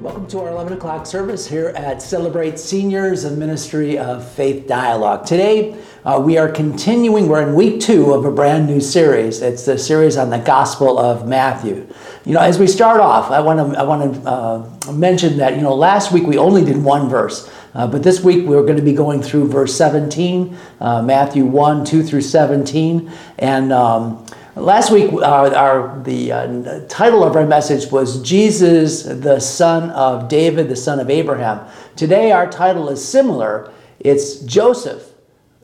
Welcome to our 11 o'clock service here at Celebrate Seniors, a ministry of Faith Dialogue. Today, we are continuing. We're in week 2 of a brand new series. It's the series on the Gospel of Matthew. You know, as we start off, I want to mention that, you know, last week we only did one verse. But this week we're going to be going through verse 17, Matthew 1, 2 through 17. And last week the title of our message was Jesus, the Son of David, the Son of Abraham. Today our title is similar. It's Joseph,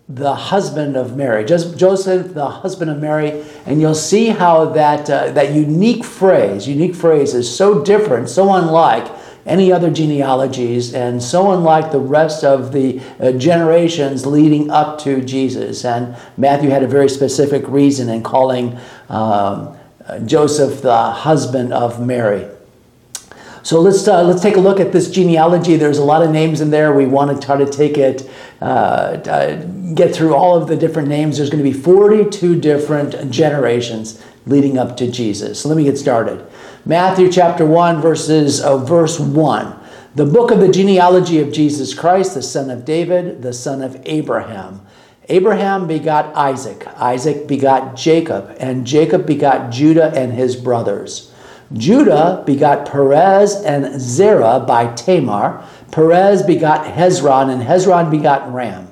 the husband of Mary. Joseph, the husband of Mary. And you'll see how that unique phrase is so different, so unlike any other genealogies, and so unlike the rest of the generations leading up to Jesus. And Matthew had a very specific reason in calling Joseph the husband of Mary. So let's take a look at this genealogy. There's a lot of names in there. We want to try to take it, get through all of the different names. There's going to be 42 different generations leading up to Jesus. So let me get started. Matthew chapter 1, verse 1. The book of the genealogy of Jesus Christ, the son of David, the son of Abraham. Abraham begot Isaac. Isaac begot Jacob. And Jacob begot Judah and his brothers. Judah begot Perez and Zerah by Tamar. Perez begot Hezron, and Hezron begot Ram.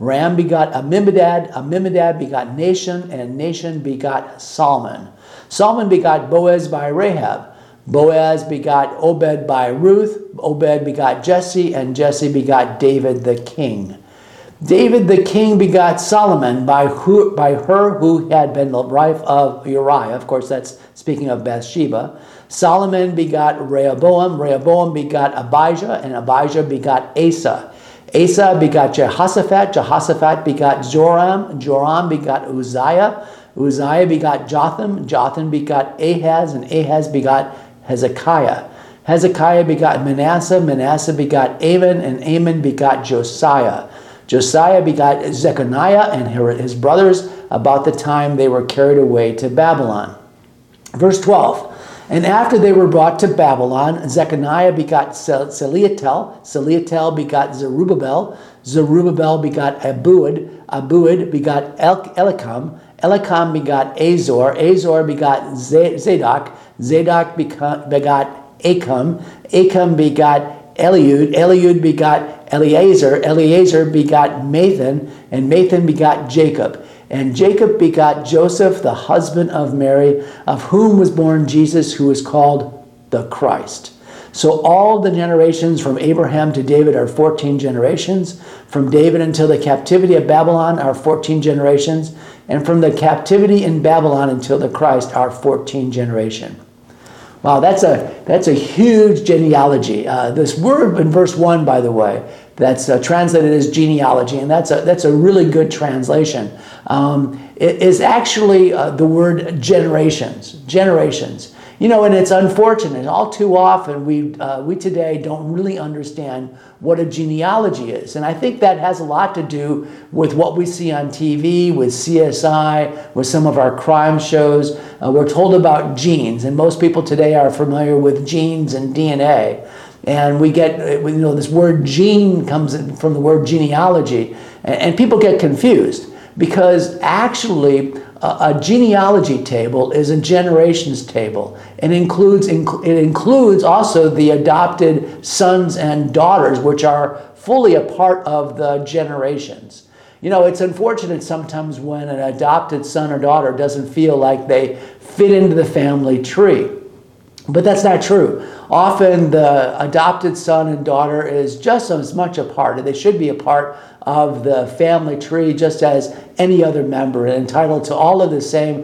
Ram begot Amminadab. Amminadab begot Nahshon, and Nahshon begot Solomon. Solomon begot Boaz by Rahab. Boaz begot Obed by Ruth. Obed begot Jesse, and Jesse begot David the king. David the king begot Solomon by her who had been the wife of Uriah. Of course, that's speaking of Bathsheba. Solomon begot Rehoboam. Rehoboam begot Abijah, and Abijah begot Asa. Asa begot Jehoshaphat. Jehoshaphat begot Joram. Joram begot Uzziah. Uzziah begot Jotham. Jotham begot Ahaz, and Ahaz begot Hezekiah. Hezekiah begot Manasseh. Manasseh begot Amon, and Amon begot Josiah. Josiah begot Zechariah and his brothers about the time they were carried away to Babylon. Verse 12. And after they were brought to Babylon, Zechariah begot Seliatel. Seliatel begot Zerubbabel. Zerubbabel begot Abuid. Abuid begot Elikam. Elikam begot Azor. Azor begot Zadok. Zadok begot Achim. Achim begot Eliud. Eliud begot Eleazar. Eleazar begot Mathan. And Mathan begot Jacob. And Jacob begot Joseph, the husband of Mary, of whom was born Jesus, who is called the Christ. So all the generations from Abraham to David are 14 generations. From David until the captivity of Babylon are 14 generations. And from the captivity in Babylon until the Christ are 14 generations. Wow, that's a huge genealogy. This word in verse 1, by the way, that's translated as genealogy, and that's a really good translation. It is actually the word generations. Generations. You know, and it's unfortunate. All too often, we today don't really understand what a genealogy is. And I think that has a lot to do with what we see on TV, with CSI, with some of our crime shows. We're told about genes, and most people today are familiar with genes and DNA. And we get, you know, this word gene comes from the word genealogy, and people get confused because actually a genealogy table is a generations table, and it includes also the adopted sons and daughters, which are fully a part of the generations. You know, it's unfortunate sometimes when an adopted son or daughter doesn't feel like they fit into the family tree. But that's not true. Often the adopted son and daughter is just as much a part, and they should be a part of the family tree just as any other member, and entitled to all of the same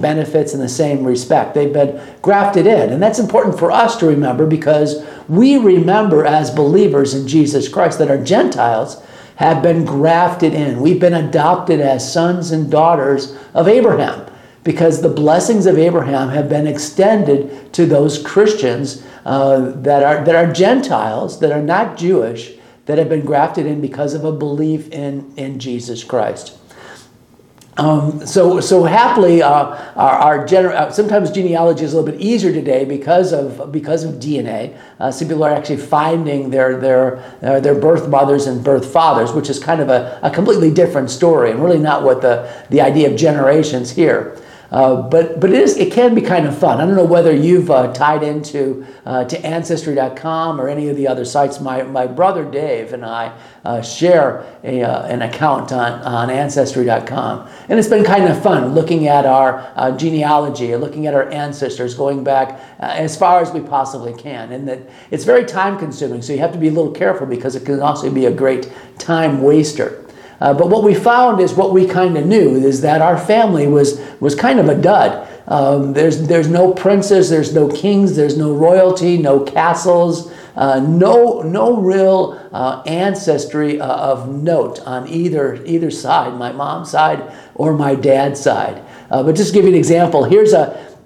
benefits and the same respect. They've been grafted in. And that's important for us to remember, because we remember as believers in Jesus Christ that our Gentiles have been grafted in. We've been adopted as sons and daughters of Abraham. because the blessings of Abraham have been extended to those Christians that are Gentiles, that are not Jewish, that have been grafted in because of a belief in Jesus Christ. So happily, sometimes genealogy is a little bit easier today because of DNA. Some people are actually finding their birth mothers and birth fathers, which is kind of a completely different story and really not what the idea of generations here. But it can be kind of fun. I don't know whether you've tied into to Ancestry.com or any of the other sites. My brother Dave and I share an account on Ancestry.com, and it's been kind of fun looking at our genealogy, looking at our ancestors, going back as far as we possibly can. And that it's very time consuming, so you have to be a little careful because it can also be a great time waster. But what we found is what we kind of knew is that our family was kind of a dud. There's no princes, there's no kings, there's no royalty, no castles, no real ancestry of note on either side, my mom's side or my dad's side. But just to give you an example, here's a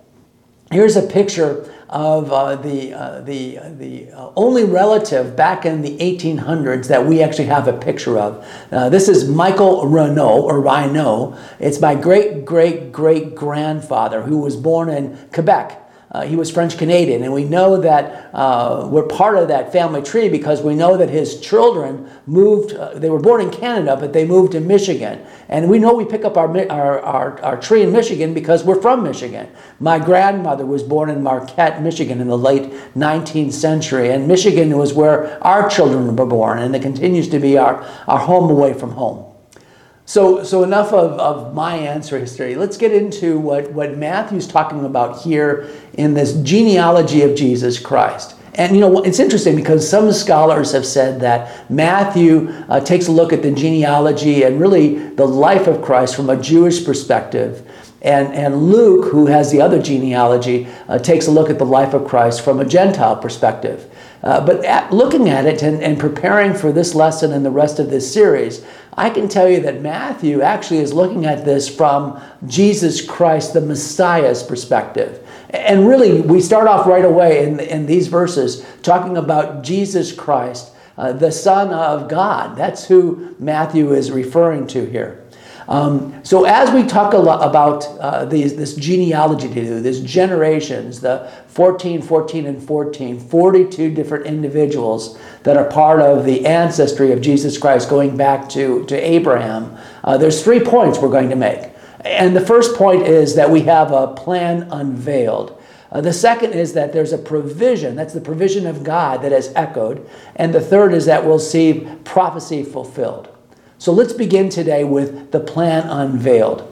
picture of the only relative back in the 1800s that we actually have a picture of. This is Michael Reynaud. It's my great-great-great-grandfather who was born in Quebec. He was French-Canadian, and we know that we're part of that family tree because we know that his children moved. They were born in Canada, but they moved to Michigan. And we know we pick up our tree in Michigan because we're from Michigan. My grandmother was born in Marquette, Michigan in the late 19th century, and Michigan was where our children were born, and it continues to be our home away from home. So enough of my answer history. Let's get into what Matthew's talking about here in this genealogy of Jesus Christ. And, you know, it's interesting because some scholars have said that Matthew takes a look at the genealogy and really the life of Christ from a Jewish perspective. And Luke, who has the other genealogy, takes a look at the life of Christ from a Gentile perspective. But looking at it and preparing for this lesson and the rest of this series, I can tell you that Matthew actually is looking at this from Jesus Christ, the Messiah's perspective. And really, we start off right away in these verses talking about Jesus Christ, the Son of God. That's who Matthew is referring to here. So as we talk a lot about this genealogy to do, these generations, the 14, and 14, 42 different individuals that are part of the ancestry of Jesus Christ going back to Abraham, there's 3 points we're going to make. And the first point is that we have a plan unveiled. The second is that there's a provision. That's the provision of God that is echoed. And the third is that we'll see prophecy fulfilled. So let's begin today with the plan unveiled.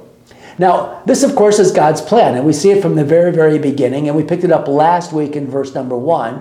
Now, this, of course, is God's plan, and we see it from the very, very beginning, and we picked it up last week in verse number 1,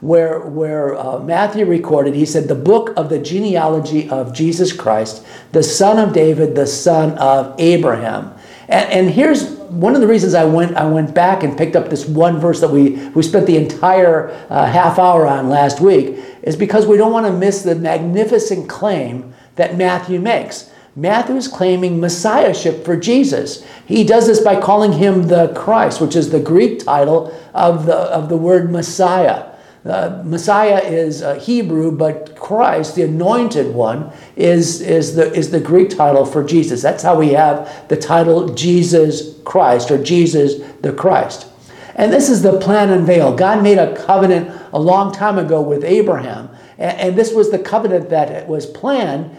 where Matthew recorded, he said, the book of the genealogy of Jesus Christ, the son of David, the son of Abraham. And here's one of the reasons I went back and picked up this one verse that we spent the entire half hour on last week, is because we don't want to miss the magnificent claim that Matthew makes. Matthew is claiming messiahship for Jesus. He does this by calling him the Christ, which is the Greek title of the word Messiah. Messiah is Hebrew, but Christ, the Anointed One, is the Greek title for Jesus. That's how we have the title Jesus Christ or Jesus the Christ. And this is the plan unveiled. God made a covenant a long time ago with Abraham. And this was the covenant that was planned.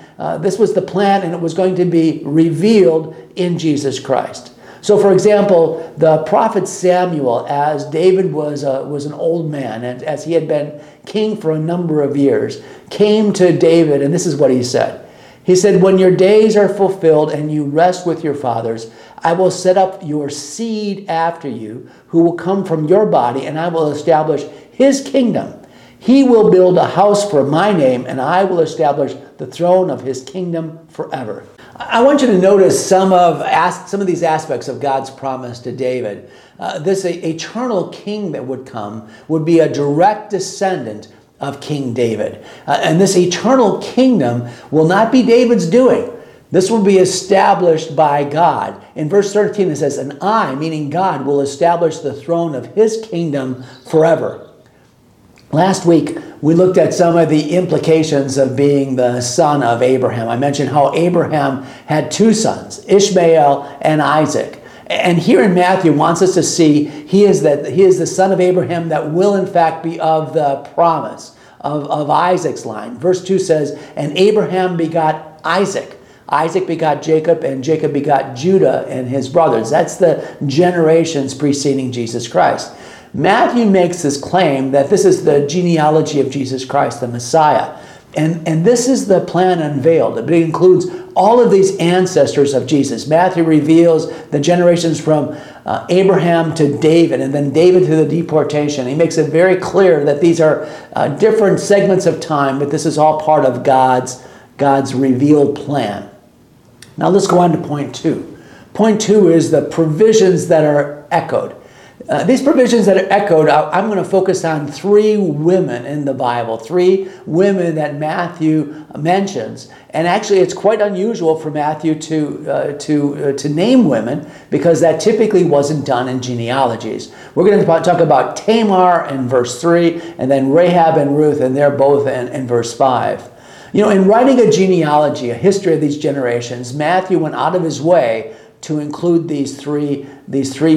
This was the plan, and it was going to be revealed in Jesus Christ. So, for example, the prophet Samuel, as David was an old man, and as he had been king for a number of years, came to David, and this is what he said. He said, when your days are fulfilled and you rest with your fathers, I will set up your seed after you, who will come from your body, and I will establish his kingdom. He will build a house for my name, and I will establish the throne of his kingdom forever. I want you to notice some of these aspects of God's promise to David. This eternal king that would come would be a direct descendant of King David. And this eternal kingdom will not be David's doing. This will be established by God. In verse 13 it says, and I, meaning God, will establish the throne of his kingdom forever. Last week, we looked at some of the implications of being the son of Abraham. I mentioned how Abraham had two sons, Ishmael and Isaac. And here in Matthew wants us to see he is the son of Abraham that will in fact be of the promise of Isaac's line. Verse 2 says, and Abraham begot Isaac. Isaac begot Jacob, and Jacob begot Judah and his brothers. That's the generations preceding Jesus Christ. Matthew makes this claim that this is the genealogy of Jesus Christ, the Messiah. And this is the plan unveiled. It includes all of these ancestors of Jesus. Matthew reveals the generations from Abraham to David, and then David to the deportation. He makes it very clear that these are different segments of time, but this is all part of God's revealed plan. Now let's go on to point two. Point two is the provisions that are echoed. These provisions that are echoed, I'm going to focus on three women in the Bible, three women that Matthew mentions. And actually, it's quite unusual for Matthew to name women, because that typically wasn't done in genealogies. We're going to talk about Tamar in verse 3, and then Rahab and Ruth, and they're both in verse 5. You know, in writing a genealogy, a history of these generations, Matthew went out of his way to include these three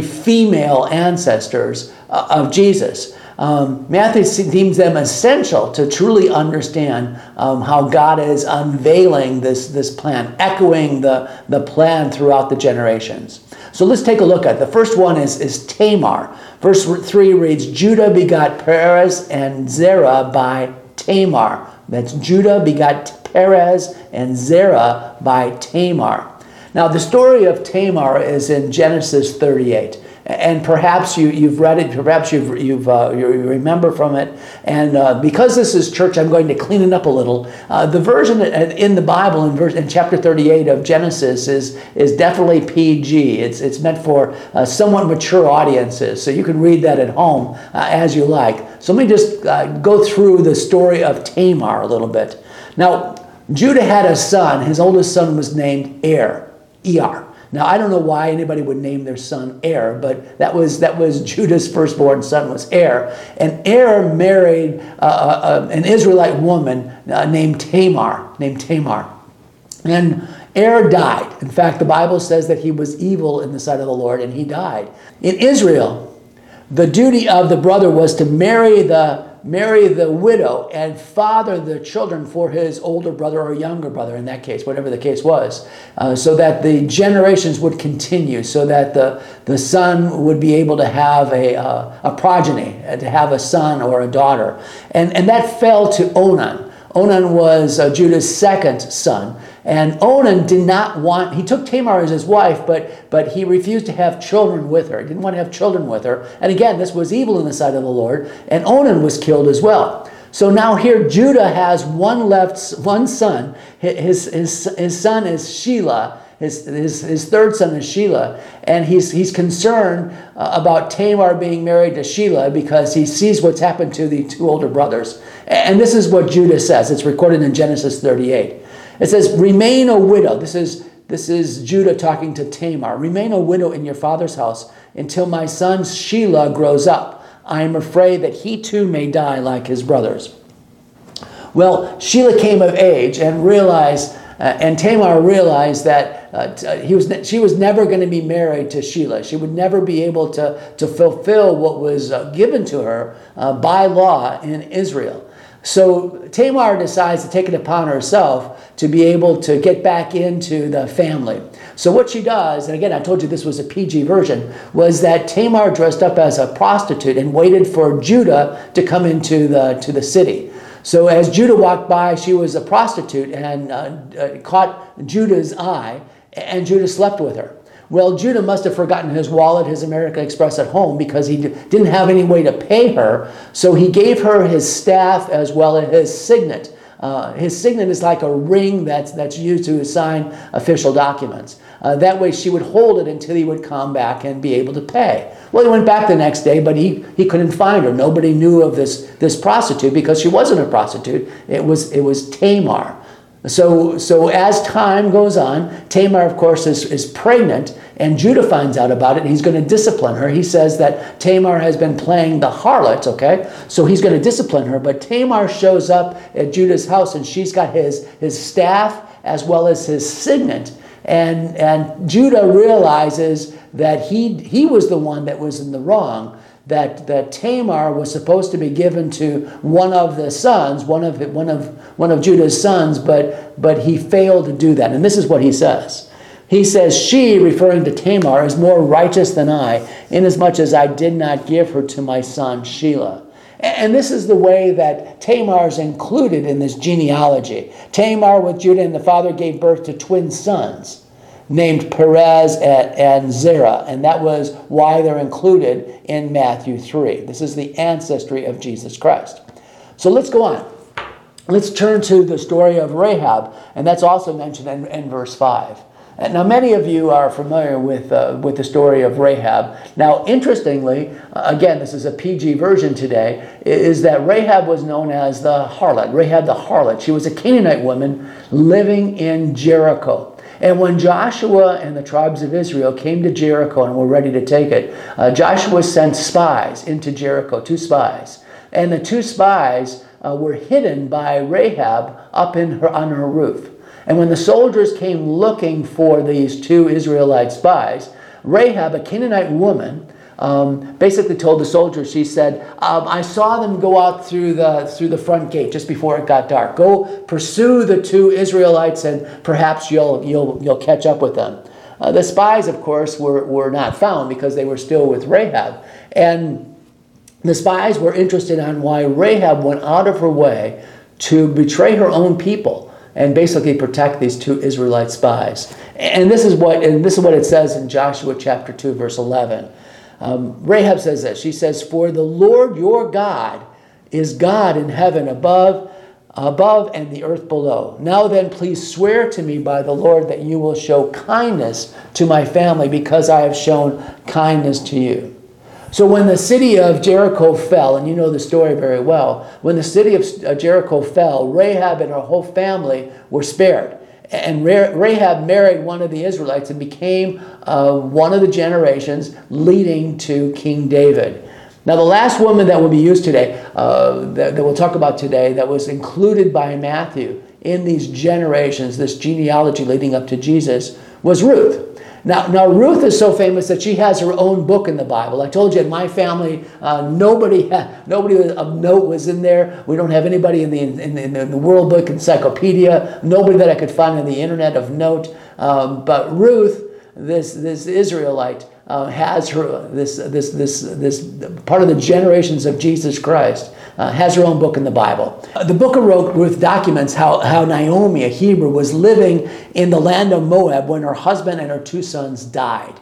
female ancestors of Jesus. Matthew deems them essential to truly understand how God is unveiling this plan, echoing the plan throughout the generations. So let's take a look at it. The first one is Tamar. Verse 3 reads, Judah begot Perez and Zerah by Tamar. That's Judah begot Perez and Zerah by Tamar. Now, the story of Tamar is in Genesis 38, and perhaps you've read it, perhaps you remember from it. And because this is church, I'm going to clean it up a little. The version in the Bible in chapter 38 of Genesis is definitely PG. It's meant for somewhat mature audiences, so you can read that at home as you like. So let me just go through the story of Tamar a little bit. Now, Judah had a son. His oldest son was named Er. Now, I don't know why anybody would name their son Er, but that was Judah's firstborn son was Er. And Er married an Israelite woman named Tamar. And Er died. In fact, the Bible says that he was evil in the sight of the Lord, and he died. In Israel, the duty of the brother was to marry the widow and father the children for his older brother or younger brother, in that case, whatever the case was, so that the generations would continue, so that the son would be able to have a progeny, to have a son or a daughter. And that fell to Onan. Onan was Judah's second son. And Onan did not want, he took Tamar as his wife, but he refused to have children with her. He didn't want to have children with her. And again, this was evil in the sight of the Lord. And Onan was killed as well. So now here Judah has one son. His son is Shelah. His third son is Shelah, and he's concerned about Tamar being married to Shelah, because he sees what's happened to the two older brothers. And this is what Judah says. It's recorded in Genesis 38. It says, "Remain a widow." This is Judah talking to Tamar. "Remain a widow in your father's house until my son Shelah grows up. I am afraid that he too may die like his brothers." Well, Shelah came of age and realized. And Tamar realized that she was never going to be married to Shelah. She would never be able to fulfill what was given to her by law in Israel. So Tamar decides to take it upon herself to be able to get back into the family. So what she does, and again, I told you this was a PG version, was that Tamar dressed up as a prostitute and waited for Judah to come into the city. So as Judah walked by, she was a prostitute and caught Judah's eye, and Judah slept with her. Well, Judah must have forgotten his wallet, his American Express at home, because he didn't have any way to pay her. So he gave her his staff as well as his signet. His signet is like a ring that's used to sign official documents. That way she would hold it until he would come back and be able to pay. Well, he went back the next day, but he couldn't find her. Nobody knew of this prostitute, because she wasn't a prostitute. It was Tamar. So as time goes on, Tamar, of course, is pregnant, and Judah finds out about it, and he's going to discipline her. He says that Tamar has been playing the harlot, okay? So he's going to discipline her, but Tamar shows up at Judah's house, and she's got his staff as well as his signet, and Judah realizes that he was the one that was in the wrong, that Tamar was supposed to be given to one of the sons, one of Judah's sons, but he failed to do that. And this is what he says. He says, "She," referring to Tamar, "is more righteous than I, inasmuch as I did not give her to my son Shelah." And this is the way that Tamar is included in this genealogy. Tamar with Judah and the father gave birth to twin sons named Perez and Zerah, and that was why they're included in Matthew 3. This is the ancestry of Jesus Christ. So let's go on. Let's turn to the story of Rahab, and that's also mentioned in verse 5. Now, many of you are familiar with the story of Rahab. Now, interestingly, again, this is a PG version today, is that Rahab was known as the harlot, Rahab the harlot. She was a Canaanite woman living in Jericho. And when Joshua and the tribes of Israel came to Jericho and were ready to take it, Joshua sent spies into Jericho, two spies. And the two spies were hidden by Rahab up on her roof. And when the soldiers came looking for these two Israelite spies, Rahab, a Canaanite woman, basically told the soldiers, she said, "I saw them go out through the front gate just before it got dark. Go pursue the two Israelites, and perhaps you'll catch up with them." The spies, of course, were not found because they were still with Rahab, and the spies were interested on why Rahab went out of her way to betray her own people and basically protect these two Israelite spies. And this is what it says in Joshua chapter 2, verse 11. Rahab says this. She says, "For the Lord your God is God in heaven above and the earth below. Now then, please swear to me by the Lord that you will show kindness to my family because I have shown kindness to you." So when the city of Jericho fell, and you know the story very well, when the city of Jericho fell, Rahab and her whole family were spared. And Rahab married one of the Israelites and became one of the generations leading to King David. Now, the last woman that will be used today, that we'll talk about today, that was included by Matthew in these generations, this genealogy leading up to Jesus, was Ruth. Now, Ruth is so famous that she has her own book in the Bible. I told you in my family, nobody of note was in there. We don't have anybody in the World Book Encyclopedia. Nobody that I could find on the internet of note. But Ruth, this Israelite, has her this part of the generations of Jesus Christ. Has her own book in the Bible. The book of Ruth documents how Naomi, a Hebrew, was living in the land of Moab when her husband and her two sons died.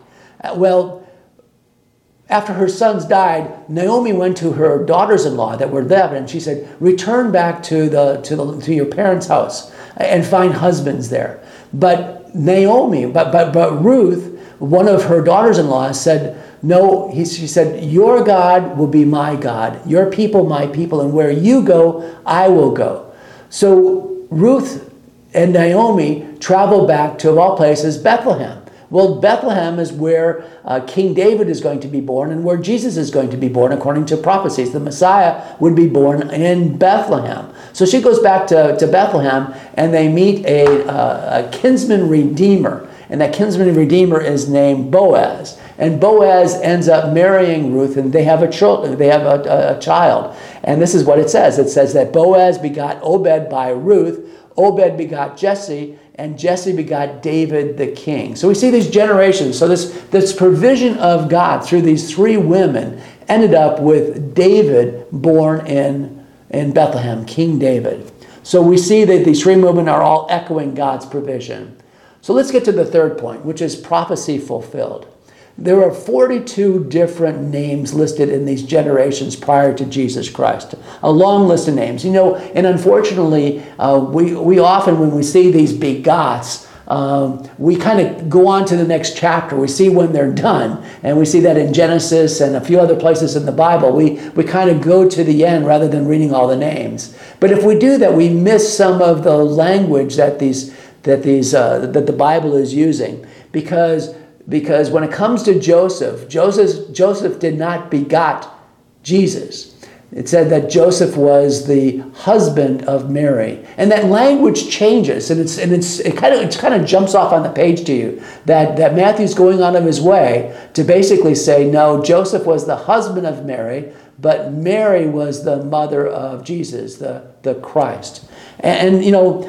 After her sons died, Naomi went to her daughters-in-law that were there, and she said, "Return back to your parents' house and find husbands there." But Ruth, one of her daughters-in-law, said, "No," she said, "your God will be my God, your people my people, and where you go, I will go." So Ruth and Naomi traveled back to, of all places, Bethlehem. Well, Bethlehem is where King David is going to be born and where Jesus is going to be born, according to prophecies. The Messiah would be born in Bethlehem. So she goes back to Bethlehem, and they meet a kinsman redeemer. And that kinsman redeemer is named Boaz. And Boaz ends up marrying Ruth, and they have a child. And this is what it says. It says that Boaz begot Obed by Ruth, Obed begot Jesse, and Jesse begot David the king. So we see these generations. So this provision of God through these three women ended up with David born in Bethlehem, King David. So we see that these three women are all echoing God's provision. So let's get to the third point, which is prophecy fulfilled. There are 42 different names listed in these generations prior to Jesus Christ. A long list of names. You know, and unfortunately, we often, when we see these begots, we kind of go on to the next chapter. We see when they're done, and we see that in Genesis and a few other places in the Bible. We kind of go to the end rather than reading all the names. But if we do that, we miss some of the language that that the Bible is using, because when it comes to Joseph did not begot Jesus. It said that Joseph was the husband of Mary, and that language changes, and it kind of jumps off on the page to you that Matthew's going out of his way to basically say, no, Joseph was the husband of Mary, but Mary was the mother of Jesus, the Christ. And you know,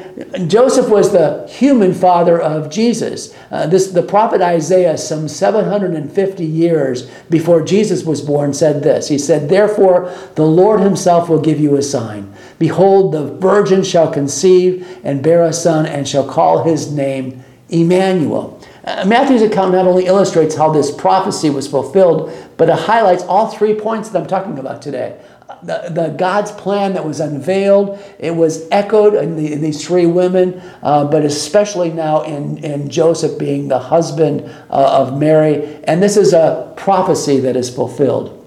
Joseph was the human father of Jesus. The prophet Isaiah, some 750 years before Jesus was born, said this. He said, "Therefore, the Lord himself will give you a sign. Behold, the virgin shall conceive and bear a son and shall call his name Emmanuel." Matthew's account not only illustrates how this prophecy was fulfilled, but it highlights all 3 points that I'm talking about today. The God's plan that was unveiled, it was echoed in these three women, but especially now in Joseph being the husband of Mary. And this is a prophecy that is fulfilled.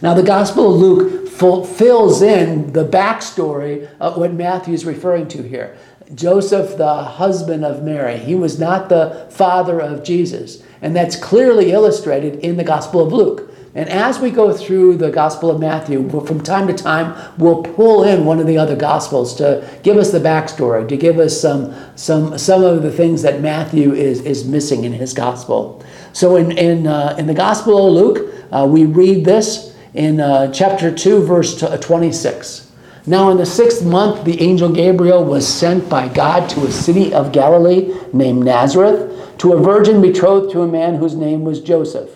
Now, the Gospel of Luke fills in the backstory of what Matthew is referring to here. Joseph, the husband of Mary, he was not the father of Jesus. And that's clearly illustrated in the Gospel of Luke. And as we go through the Gospel of Matthew, from time to time, we'll pull in one of the other Gospels to give us the backstory, to give us some of the things that Matthew is missing in his Gospel. So in the Gospel of Luke, we read this in chapter 2, verse 26. "Now in the 6th month, the angel Gabriel was sent by God to a city of Galilee named Nazareth, to a virgin betrothed to a man whose name was Joseph,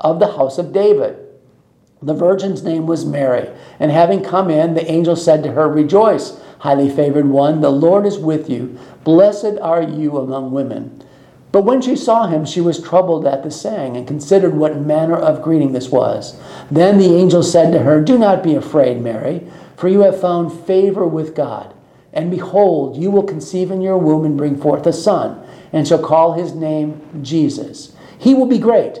of the house of David. The virgin's name was Mary, and having come in, the angel said to her, 'Rejoice, highly favored one, the Lord is with you. Blessed are you among women.' But when she saw him, she was troubled at the saying, and considered what manner of greeting this was. Then the angel said to her, 'Do not be afraid, Mary, for you have found favor with God. And behold, you will conceive in your womb and bring forth a son, and shall call his name Jesus. He will be great,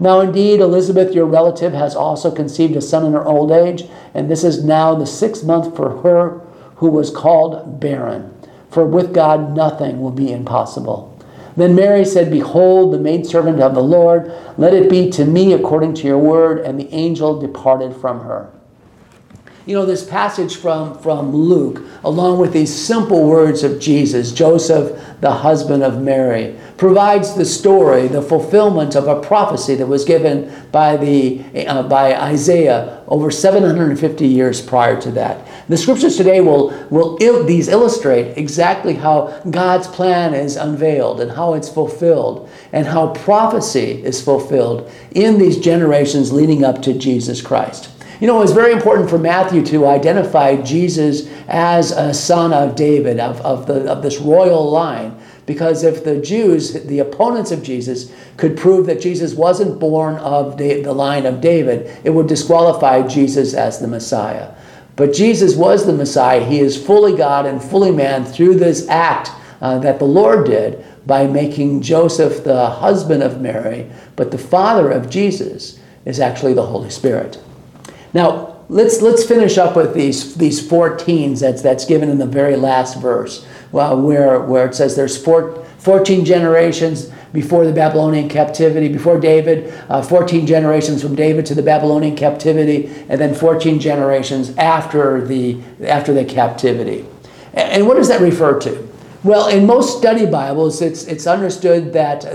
Now indeed, Elizabeth, your relative, has also conceived a son in her old age, and this is now the 6th month for her who was called barren. For with God nothing will be impossible.' Then Mary said, 'Behold, the maidservant of the Lord, let it be to me according to your word.' And the angel departed from her." You know, this passage from Luke, along with these simple words of Jesus, Joseph, the husband of Mary, provides the story, the fulfillment of a prophecy that was given by Isaiah over 750 years prior to that. The scriptures today will illustrate exactly how God's plan is unveiled and how it's fulfilled and how prophecy is fulfilled in these generations leading up to Jesus Christ. You know, it's very important for Matthew to identify Jesus as a son of David, of this royal line, because if the Jews, the opponents of Jesus, could prove that Jesus wasn't born of the line of David, it would disqualify Jesus as the Messiah. But Jesus was the Messiah. He is fully God and fully man through this act that the Lord did by making Joseph the husband of Mary, but the father of Jesus is actually the Holy Spirit. Now, let's finish up with these 14s that's given in the very last verse, where it says there's 14 generations before the Babylonian captivity, before David, 14 generations from David to the Babylonian captivity, and then 14 generations after the captivity. And what does that refer to? Well, in most study Bibles, it's understood that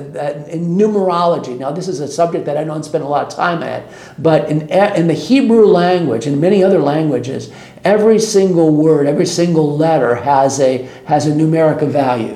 in numerology, now this is a subject that I don't spend a lot of time at, but in the Hebrew language and many other languages, every single word, every single letter has a numeric value,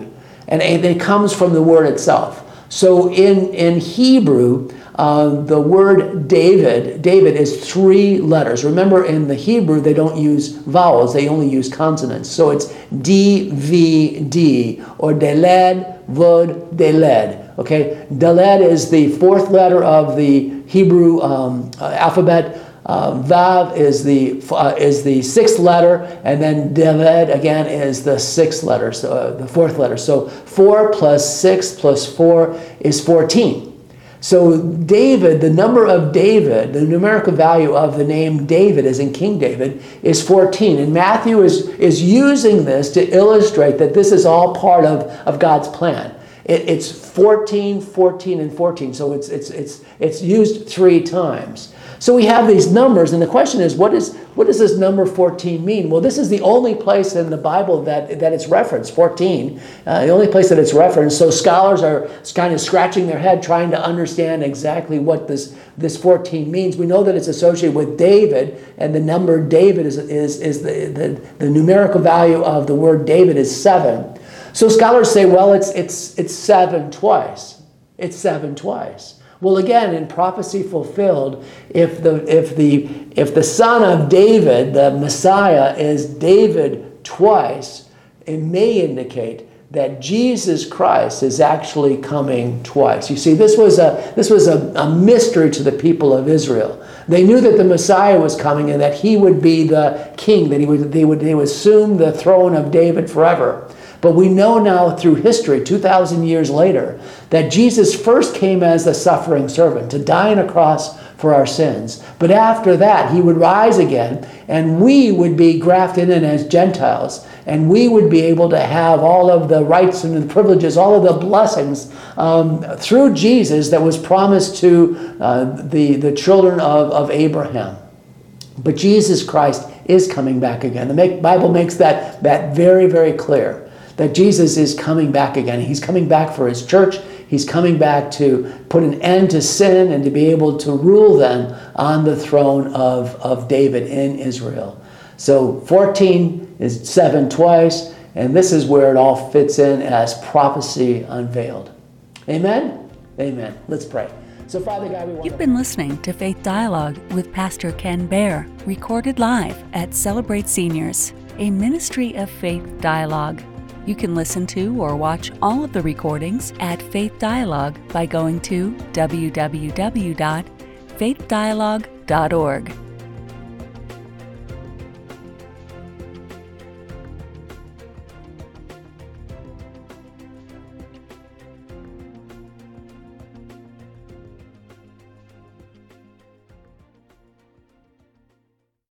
and it comes from the word itself. So in Hebrew, the word David is three letters. Remember, in the Hebrew, they don't use vowels. They only use consonants. So it's D-V-D, or Dalet, Vod, Dalet. Okay? Dalet is the fourth letter of the Hebrew alphabet. Vav is the sixth letter, and then Dalet again is the sixth letter, so the fourth letter. So 4 + 6 + 4 is 14. So David, the number of David, the numerical value of the name David, as in King David, is 14. And Matthew is using this to illustrate that this is all part of God's plan. It's 14, 14, and 14. So it's used three times. So we have these numbers, and the question is, what does this number 14 mean? Well, this is the only place in the Bible that it's referenced, 14, the only place that it's referenced. So scholars are kind of scratching their head trying to understand exactly what this 14 means. We know that it's associated with David, and the number David is the numerical value of the word David is 7. So scholars say, well, it's 7 twice. It's 7 twice. Well, again, in prophecy fulfilled, if the son of David, the Messiah, is David twice, it may indicate that Jesus Christ is actually coming twice. You see, this was a mystery to the people of Israel. They knew that the Messiah was coming and that he would be the king, that they would assume the throne of David forever. But we know now through history, 2,000 years later, that Jesus first came as the suffering servant to die on a cross for our sins. But after that, he would rise again, and we would be grafted in as Gentiles, and we would be able to have all of the rights and the privileges, all of the blessings through Jesus that was promised to the children of Abraham. But Jesus Christ is coming back again. The Bible makes that very, very clear. That Jesus is coming back again. He's coming back for his church. He's coming back to put an end to sin and to be able to rule them on the throne of David in Israel. So 14 is 7 twice, and this is where it all fits in as prophecy unveiled. Amen? Amen. Let's pray. So Father God, we want You've been listening to Faith Dialogue with Pastor Ken Bear, recorded live at Celebrate Seniors, a ministry of Faith Dialogue. You can listen to or watch all of the recordings at Faith Dialogue by going to www.faithdialogue.org.